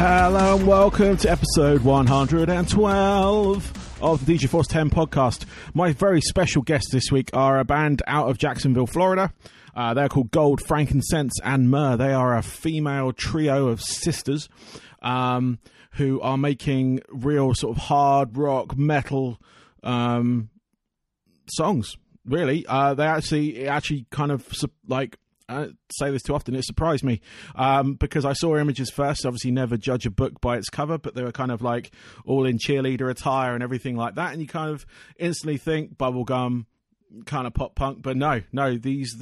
Hello and welcome to episode 112 of the DJ Force 10 podcast. My very special guests this week are a band out of Jacksonville, Florida. They're called Gold Frankincense and Myrrh. They are a female trio of sisters who are making real sort of hard rock metal songs. Really, they actually kind of like. I say this too often, it surprised me because I saw images first. Obviously never judge a book by its cover, but they were kind of like all in cheerleader attire and everything like that, and you kind of instantly think bubblegum kind of pop punk, but no, these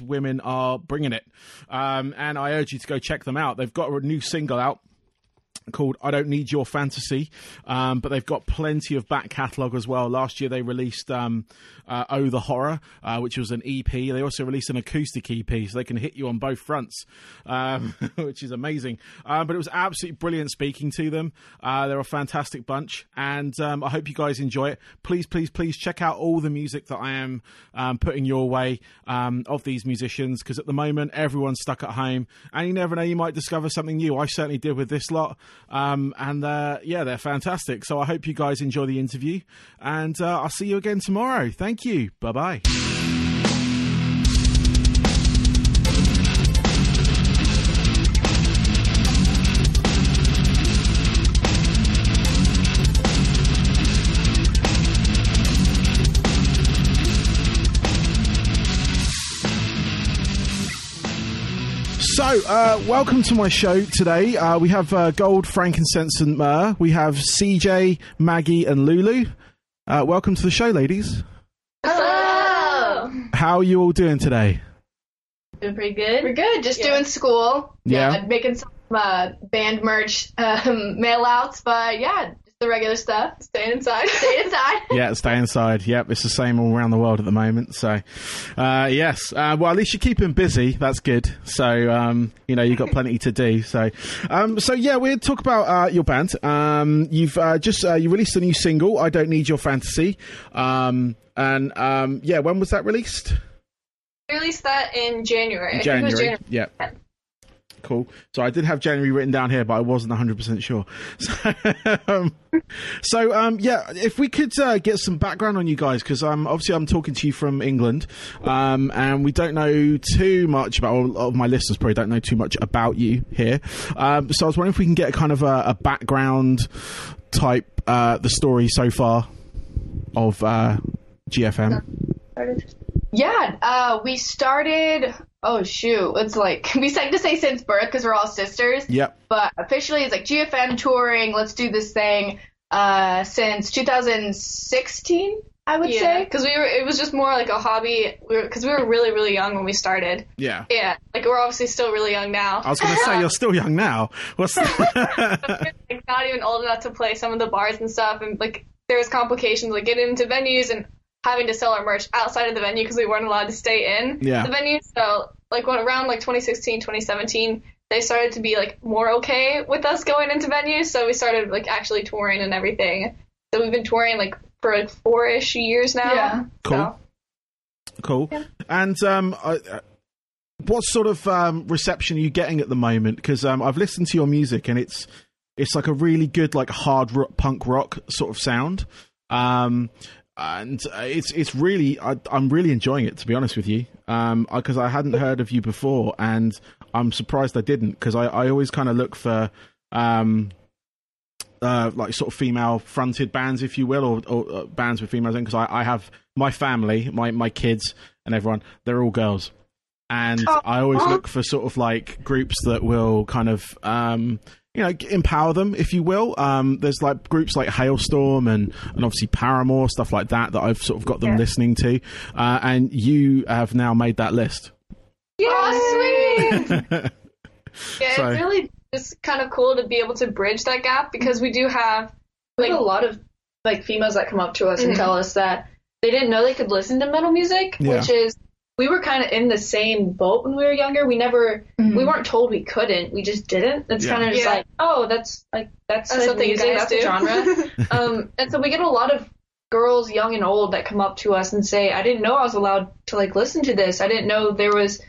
women are bringing it, and I urge you to go check them out. They've got a new single out called I Don't Need Your Fantasy, but they've got plenty of back catalogue as well. Last year they released Oh the Horror, which was an EP. They also released an acoustic EP, so they can hit you on both fronts, which is amazing. But it was absolutely brilliant speaking to them. They're a fantastic bunch, and I hope you guys enjoy it. Please check out all the music that I am putting your way of these musicians, because at the moment everyone's stuck at home, and you never know, you might discover something new. I certainly did with this lot. And they're fantastic. So I hope you guys enjoy the interview, and I'll see you again tomorrow. Thank you. Bye-bye. So, welcome to my show today. We have Gold, Frankincense and Myrrh. We have CJ, Maggie and Lulu. Welcome to the show, ladies. Hello! How are you all doing today? Doing pretty good. We're good, just doing school. Yeah. Making some band merch mail-outs, but yeah, just the regular stuff. Staying inside. Yeah, stay inside. Yep, it's the same all around the world at the moment. So, yes. Well, at least you're keeping busy. That's good. So, you've got plenty to do. So, we'll talk about your band. You released a new single, I Don't Need Your Fantasy. When was that released? We released that in January. January. Yeah. Cool. So I did have January written down here, but I wasn't 100% sure. So, if we could get some background on you guys, because obviously I'm talking to you from England, and we don't know too much about, a lot of my listeners probably don't know too much about you here. So I was wondering if we can get kind of a background type, the story so far of GFM. Yeah, we started... Oh, shoot. It's like, we like to say since birth because we're all sisters. Yep. But officially it's like GFM touring, let's do this thing since 2016, I would say. Because it was just more like a hobby because we were really, really young when we started. Yeah. Yeah. Like, we're obviously still really young now. I was going to say, you're still young now. What's that? Like, not even old enough to play some of the bars and stuff. And, like, there was complications, like, getting into venues and having to sell our merch outside of the venue because we weren't allowed to stay in the venue. So, like, when around, like, 2016, 2017, they started to be, like, more okay with us going into venues. So we started, like, actually touring and everything. So we've been touring, like, for like 4-ish years now. Yeah. Cool. So. Cool. Yeah. And what sort of reception are you getting at the moment? Because I've listened to your music, and it's like a really good, like, hard rock, punk rock sort of sound. And it's really, I'm really enjoying it, to be honest with you, because I hadn't heard of you before, and I'm surprised I didn't, because I always kind of look for like sort of female fronted bands, if you will, or bands with females in, because I have my family, my kids and everyone, they're all girls, and I always look for sort of like groups that will kind of empower them, if you will. There's like groups like Hailstorm and obviously Paramore, stuff like that I've sort of got them listening to. And you have now made that list. Yeah, oh, sweet! It's really just kind of cool to be able to bridge that gap, because we do have like a lot of like females that come up to us and tell us that they didn't know they could listen to metal music, which is, we were kind of in the same boat when we were younger. We never, we weren't told we couldn't. We just didn't. It's kind of just like, oh, that's something music, that's a genre. And so we get a lot of girls, young and old, that come up to us and say, I didn't know I was allowed to like listen to this. I didn't know there was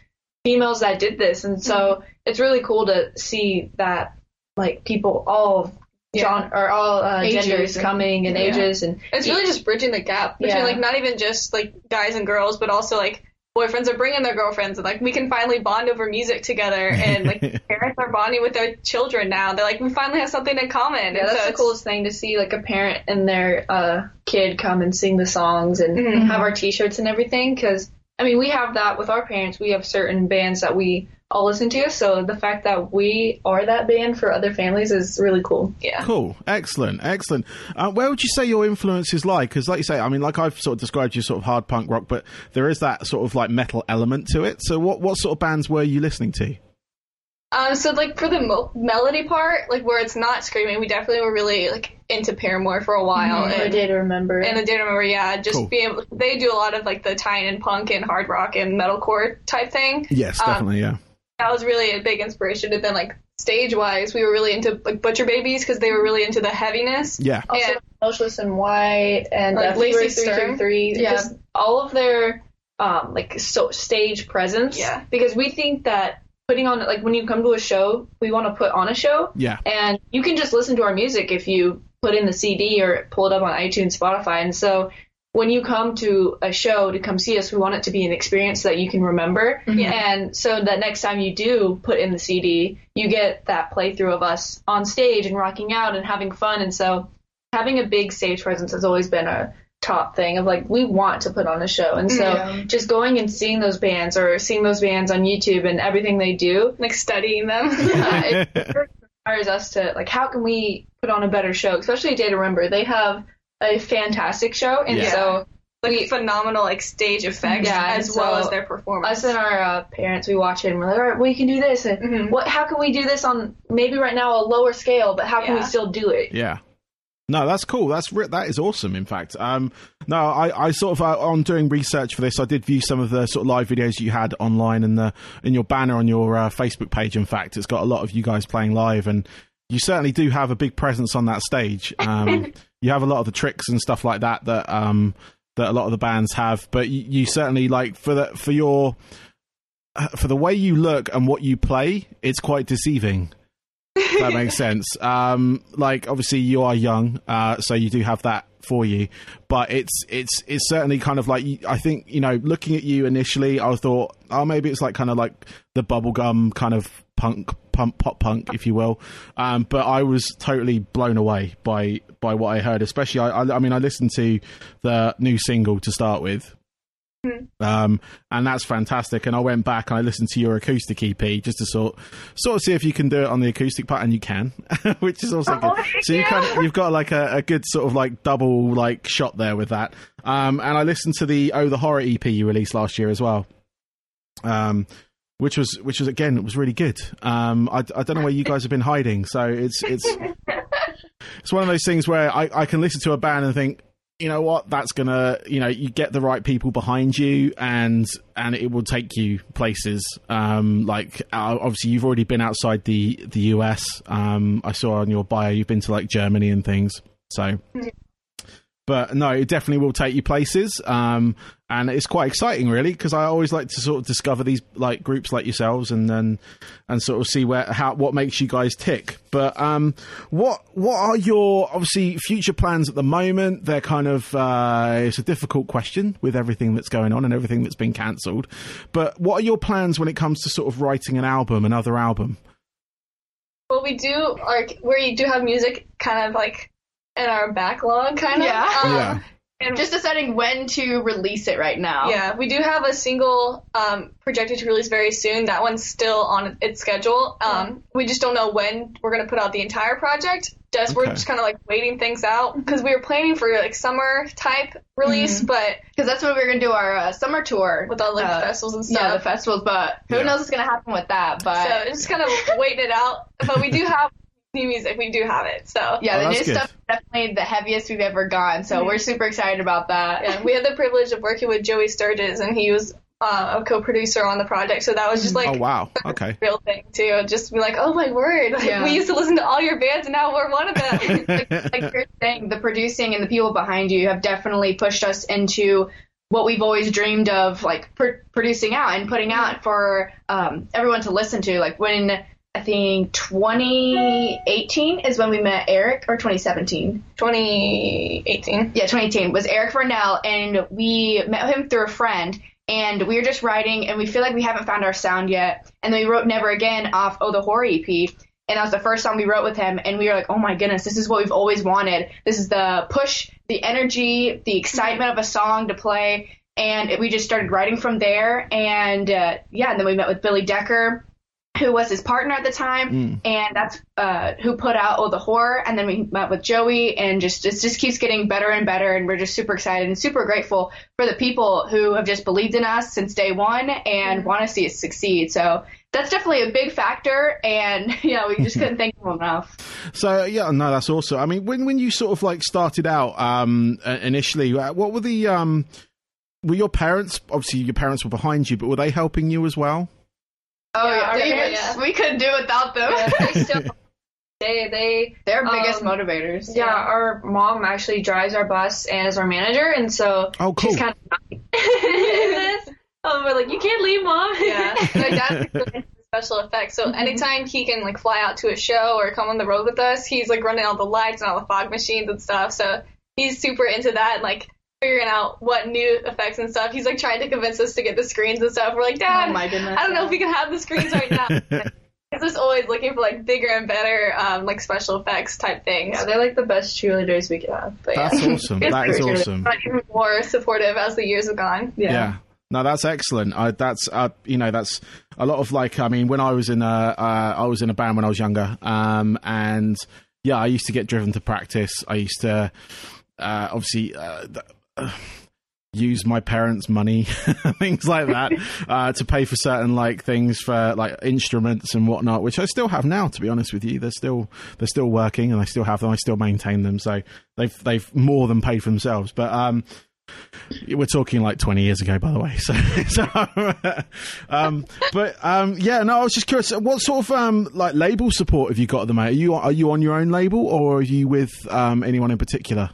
females that did this. And so it's really cool to see that like people, all genre, or all genders coming and ages, and it's really just bridging the gap between like not even just like guys and girls, but also like boyfriends are bringing their girlfriends, and like we can finally bond over music together, and like parents are bonding with their children now. They're like, we finally have something in common. Yeah, and that's so the coolest thing, to see like a parent and their kid come and sing the songs and have our t-shirts and everything, because I mean, we have that with our parents. We have certain bands that we all listen to, so the fact that we are that band for other families is really cool. Yeah. Cool. Excellent. Excellent. Where would you say your influence is like? Because like you say, I mean, like I've sort of described you sort of hard punk rock, but there is that sort of like metal element to it. So what sort of bands were you listening to? So like for the melody part, like where it's not screaming, we definitely were really like into Paramore for a while. Mm-hmm. And A Day to Remember. And A Day to Remember, just cool. They do a lot of like the tie in punk and hard rock and metalcore type thing. Yes, definitely, That was really a big inspiration. And then like stage wise, we were really into like Butcher Babies, because they were really into the heaviness. Yeah. Also and Motionless in White and like Lacey Sturm. Just all of their like stage presence. Yeah. Because we think that putting on, like when you come to a show, we want to put on a show. Yeah. And you can just listen to our music if you put in the CD or pull it up on iTunes, Spotify. And so when you come to a show to come see us, we want it to be an experience that you can remember. Mm-hmm. And so that next time you do put in the CD, you get that playthrough of us on stage and rocking out and having fun. And so having a big stage presence has always been a top thing of like, we want to put on a show. And so just going and seeing those bands, or seeing those bands on YouTube and everything they do, like studying them, it requires us to like, how can we put on a better show? Especially Day to Remember, they have a fantastic show, and so like phenomenal like stage effects as well as their performance. Us and our parents, we watch it and we're like, all right, we can do this, and how can we do this on maybe right now a lower scale, but how can we still do it? No, that's cool. That is awesome, in fact. I sort of, on doing research for this, I did view some of the sort of live videos you had online, and in your banner on your Facebook page, in fact. It's got a lot of you guys playing live, and you certainly do have a big presence on that stage. You have a lot of the tricks and stuff like that that a lot of the bands have, but you certainly, like, for the way you look and what you play, it's quite deceiving. That makes sense. Like, obviously you are young, so you do have that for you, but it's certainly kind of like, I think, you know, looking at you initially, I thought, oh, maybe it's like kind of like the bubblegum kind of pop punk, if you will, but I was totally blown away by what I heard. Especially, I mean I listened to the new single to start with, and that's fantastic. And I went back and I listened to your acoustic EP just to sort of see if you can do it on the acoustic part, and you can, which is also good. So you you've got like a good sort of like double like shot there with that. And I listened to the Oh the Horror EP you released last year as well, which was again, it was really good. I don't know where you guys have been hiding. So it's one of those things where I can listen to a band and think, you know what, that's gonna, you know, you get the right people behind you, and it will take you places. Like, obviously you've already been outside the US. I saw on your bio you've been to like Germany and things, so but no, it definitely will take you places. And it's quite exciting, really, because I always like to sort of discover these like groups like yourselves, and then and sort of see what makes you guys tick. But what are your obviously future plans at the moment? They're kind of it's a difficult question with everything that's going on and everything that's been cancelled. But what are your plans when it comes to sort of writing an album, another album? Well, we do like where you do have music kind of like in our backlog, kind of. Yeah. And just deciding when to release it right now. Yeah, we do have a single projected to release very soon. That one's still on its schedule. We just don't know when we're going to put out the entire project. We're just kind of like waiting things out, because we were planning for like summer type release, but because that's when we were going to do our summer tour with all the festivals and stuff. Yeah, the festivals, but who knows what's going to happen with that. But so just kind of waiting it out. But we do have new music, we do have it. So yeah, the new stuff is definitely the heaviest we've ever gone, so we're super excited about that. Yeah, we had the privilege of working with Joey Sturgis, and he was a co-producer on the project, so that was just like, oh wow, okay, real thing too, just be like, oh my word, like, we used to listen to all your bands and now we're one of them. like you're saying, the producing and the people behind you have definitely pushed us into what we've always dreamed of, like producing out and putting out for everyone to listen to. Like when I think 2018 is when we met Eric, or 2017? 2018. Yeah, 2018 was Eric Fernell, and we met him through a friend, and we were just writing, and we feel like we haven't found our sound yet, and then we wrote Never Again off Oh the Horror EP, and that was the first song we wrote with him, and we were like, oh my goodness, this is what we've always wanted. This is the push, the energy, the excitement of a song to play, and we just started writing from there, and yeah, and then we met with Billy Decker, who was his partner at the time, and that's who put out Oh the Horror, and then we met with Joey, and it just keeps getting better and better, and we're just super excited and super grateful for the people who have just believed in us since day one and want to see us succeed. So that's definitely a big factor, and yeah, we just couldn't thank them enough. So yeah, no, that's awesome. I mean, when you sort of like started out initially, what were the were your parents, obviously your parents were behind you, but were they helping you as well? Oh yeah, we couldn't do without them. Yeah, they're biggest motivators. Yeah, yeah, our mom actually drives our bus and is our manager, and so she's kind of we're like, you can't leave, Mom. Yeah, my dad's like, special effects, so anytime he can like fly out to a show or come on the road with us, he's like running all the lights and all the fog machines and stuff. So he's super into that, and like, figuring out what new effects and stuff. He's like trying to convince us to get the screens and stuff. We're like, Dad, I don't know if we can have the screens right now. He's just always looking for like bigger and better like special effects type things. Yeah, they're like the best cheerleaders we could have. But, that's awesome. That is awesome. But even more supportive as the years have gone. Yeah. No, that's excellent. That's a lot of like, I mean, when I was in a band when I was younger, and yeah, I used to get driven to practice. I used to obviously use my parents' money things like that to pay for certain like things for like instruments and whatnot, which I still have now, to be honest with you. They're still working, and I still have them, I still maintain them, so they've more than paid for themselves. But we're talking like 20 years ago, by the way, so I was just curious, what sort of like label support have you got at the moment? Are you on your own label, or are you with anyone in particular?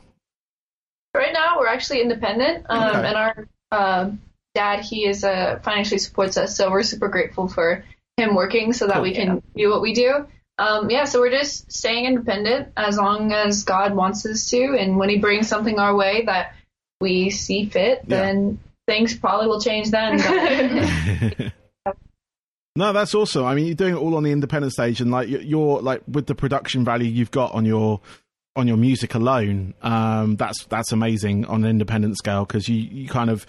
Right now, we're actually independent, and our dad, he is financially supports us, so we're super grateful for him working so that we can do what we do. So we're just staying independent as long as God wants us to, and when he brings something our way that we see fit, then things probably will change then. No, that's awesome. I mean, you're doing it all on the independent stage, and like you're like with the production value you've got on your music alone, that's amazing on an independent scale, because you kind of,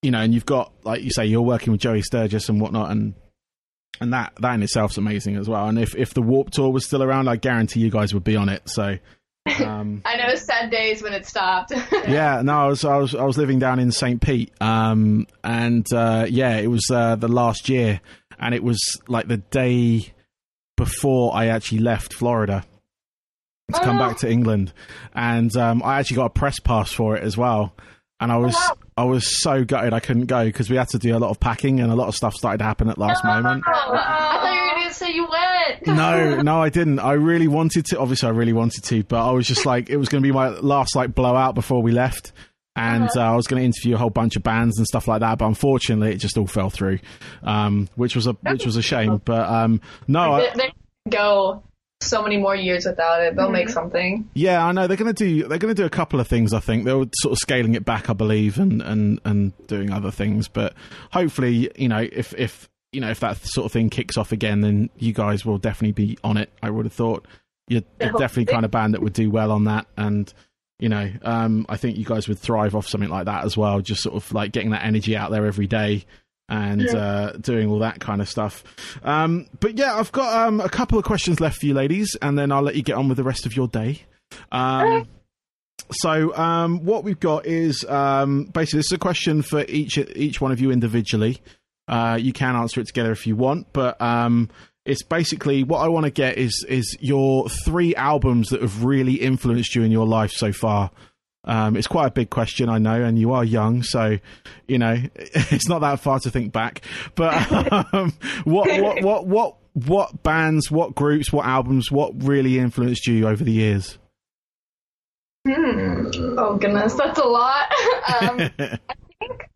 you know, and you've got, like you say, you're working with Joey Sturgis and whatnot, and that in itself's amazing as well. And if the Warped Tour was still around, I guarantee you guys would be on it. So I know, sad days when it stopped. Yeah, no, I was living down in St. Pete, it was the last year, and it was like the day before I actually left Florida to come back to England, and I actually got a press pass for it as well, and I was so gutted I couldn't go, because we had to do a lot of packing, and a lot of stuff started to happen at last moment. I thought you were going to say you went. No, I didn't. I really wanted to, but I was just like, it was going to be my last like blowout before we left, and I was going to interview a whole bunch of bands and stuff like that, but unfortunately it just all fell through, which was a shame. But go so many more years without it, they'll make something. Yeah, I know they're going to do a couple of things. I think they're sort of scaling it back, I believe, and doing other things, but hopefully, you know, if that sort of thing kicks off again, then you guys will definitely be on it. I would have thought you're definitely the kind of band that would do well on that, and you know, I think you guys would thrive off something like that as well, just sort of like getting that energy out there every day and doing all that kind of stuff. But yeah, I've got a couple of questions left for you ladies, and then I'll let you get on with the rest of your day. What we've got is basically this is a question for each one of you individually. You can answer it together if you want, but it's basically what I want to get is your 3 albums that have really influenced you in your life so far. It's quite a big question, I know, and you are young, so you know it's not that far to think back. But what bands, what groups, what albums, what really influenced you over the years? Oh goodness, that's a lot. I think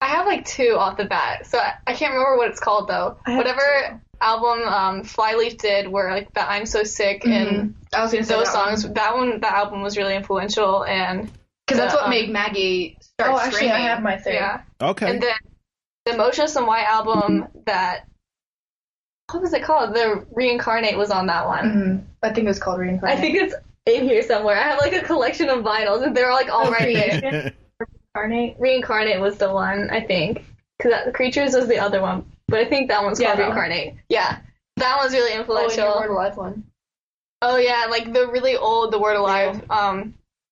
I have like 2 off the bat, so I can't remember what it's called though. Whatever album Flyleaf did, where like the I'm So Sick and those songs, that album was really influential, and because that's what made Maggie start screaming. Actually, I have my thing. Yeah. Okay. And then the Motionless in White album that. What was it called? The Reincarnate was on that one. I think it was called Reincarnate. I think it's in here somewhere. I have like a collection of vinyls, and they're like all right there. Reincarnate? Reincarnate was the one, I think. Because Creatures was the other one. But I think that one's called Reincarnate. Yeah. That one's really influential. Oh, and The Word Alive one. Oh, yeah. Like the really old The Word Alive.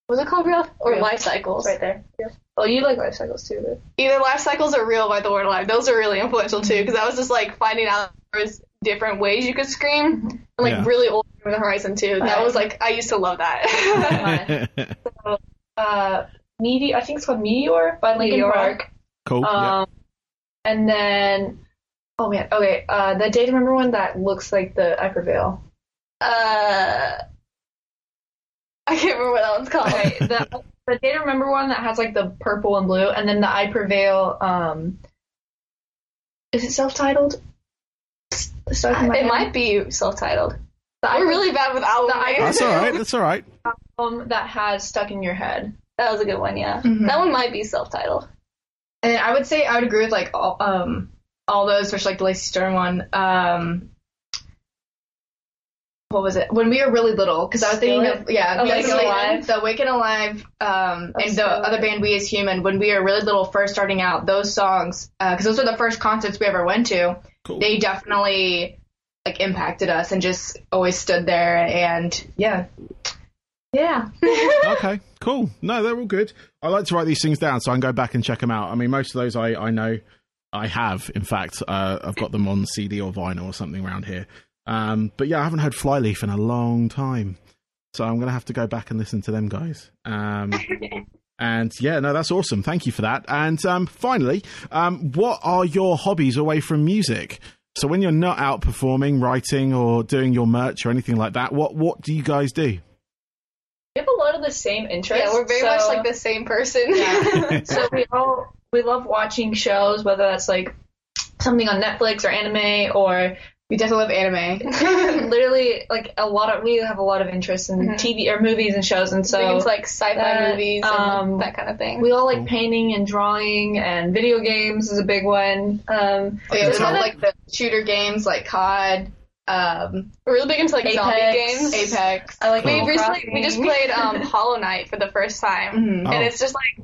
Was it called Real? Or Life Cycles? It's right there. Yeah. Oh, you like Life Cycles too, but... Either Life Cycles or Real by The Word Alive. Those are really influential too, because I was just like finding out there was different ways you could scream. And like really old Over the Horizon too. That was like, I used to love that. So, I think it's called Meteor by Lady of Arc. Cool. And then, the Day to Remember one that looks like the I Prevail. I can't remember what that one's called. Right? The Day to Remember one that has like the purple and blue, and then the I Prevail. Is it self-titled? It might be self-titled. We're really bad with album names. That's all right. That's all right. Album that has Stuck in Your Head. That was a good one. Yeah, that one might be self-titled. And I would say I would agree with like all those, especially like the Lacey Sturm one. What was it? When we were really little, because I was thinking of, the Awaken Alive and the other band We as Human, when we were really little, first starting out, those songs, because those were the first concerts we ever went to, they definitely like impacted us and just always stood there and yeah. Okay, cool. No, they're all good. I like to write these things down so I can go back and check them out. I mean, most of those I know I have, in fact. I've got them on CD or vinyl or something around here. But yeah, I haven't heard Flyleaf in a long time, so I'm going to have to go back and listen to them guys. And yeah, no, that's awesome. Thank you for that. And finally, what are your hobbies away from music? So when you're not out performing, writing, or doing your merch or anything like that, what do you guys do? We have a lot of the same interests. Yeah, we're very much like the same person. Yeah. So we love watching shows, whether that's like something on Netflix or anime or... We definitely love anime. Literally, like we have a lot of interest in TV or movies and shows, and so things like sci-fi movies and that kind of thing. We all like painting and drawing, and video games is a big one. We love like the shooter games, like COD. We're really big into like zombie games. Apex. I like. We just played Hollow Knight for the first time, and it's just like.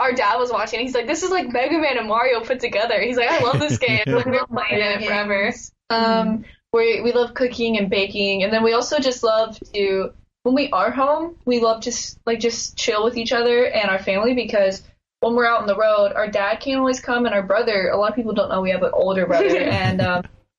Our dad was watching. And he's like, "This is like Mega Man and Mario put together." He's like, "I love this game. Like, we're playing it forever." We love cooking and baking, and then we also just love to when we are home, we love just chill with each other and our family, because when we're out on the road, our dad can't always come, and our brother. A lot of people don't know we have an older brother, and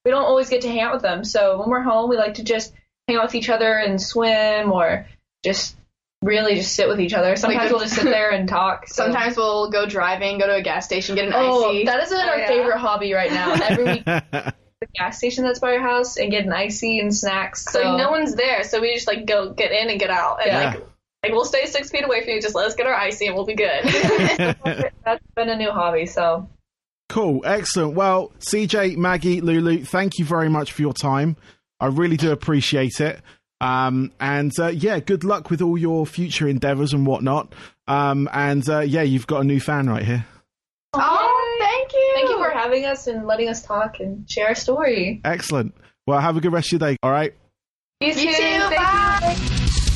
we don't always get to hang out with them. So when we're home, we like to just hang out with each other and swim, or just. Really just sit with each other. Sometimes we'll just sit there and talk. So. Sometimes we'll go driving, go to a gas station, get an icy. That is our favorite hobby right now. Every week, the gas station that's by our house, and get an icy and snacks. So no one's there, so we just like go get in and get out, and like we'll stay 6 feet away from you. Just let us get our icy, and we'll be good. That's been a new hobby. So cool, excellent. Well, CJ, Maggie, Lulu, thank you very much for your time. I really do appreciate it. Good luck with all your future endeavors and whatnot. You've got a new fan right here. Oh, thank you. Thank you for having us and letting us talk and share our story. Excellent. Well, have a good rest of your day. All right. You too. Bye.